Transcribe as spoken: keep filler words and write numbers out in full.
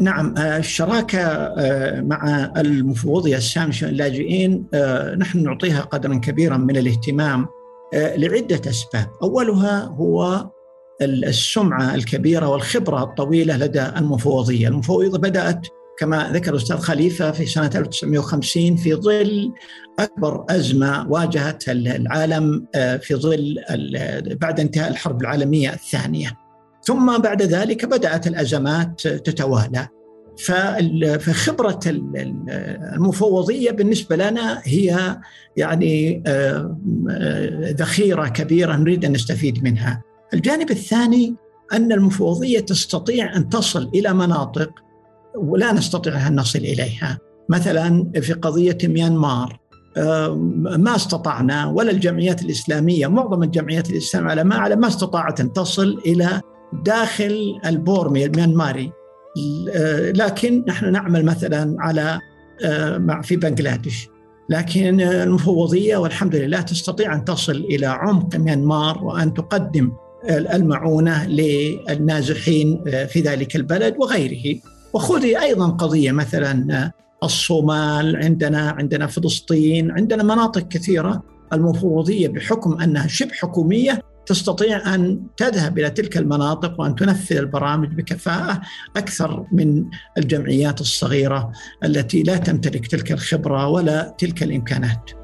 نعم، الشراكة مع المفوضية السامية للاجئين نحن نعطيها قدراً كبيراً من الاهتمام لعدة أسباب. أولها هو السمعة الكبيرة والخبرة الطويلة لدى المفوضية. المفوضية بدأت كما ذكر الأستاذ خليفة في سنة ألف وتسعمائة وخمسين في ظل أكبر أزمة واجهت العالم في ظل بعد انتهاء الحرب العالمية الثانية، ثم بعد ذلك بدأت الأزمات تتوالى. فخبرة المفوضية بالنسبة لنا هي يعني ذخيرة كبيرة نريد أن نستفيد منها. الجانب الثاني أن المفوضية تستطيع أن تصل إلى مناطق ولا نستطيع أن نصل إليها. مثلا في قضية ميانمار ما استطعنا، ولا الجمعيات الإسلامية، معظم الجمعيات الإسلامية على ما على ما استطاعت أن تصل إلى داخل البورمي الميانماري. لكن نحن نعمل مثلا على في بنغلاديش، لكن المفوضية والحمد لله تستطيع أن تصل إلى عمق ميانمار وأن تقدم المعونة للنازحين في ذلك البلد وغيره. وخذي أيضا قضية مثلا الصومال، عندنا عندنا فلسطين، عندنا مناطق كثيرة المفوضية بحكم أنها شبه حكومية تستطيع أن تذهب إلى تلك المناطق وأن تنفذ البرامج بكفاءة أكثر من الجمعيات الصغيرة التي لا تمتلك تلك الخبرة ولا تلك الإمكانات.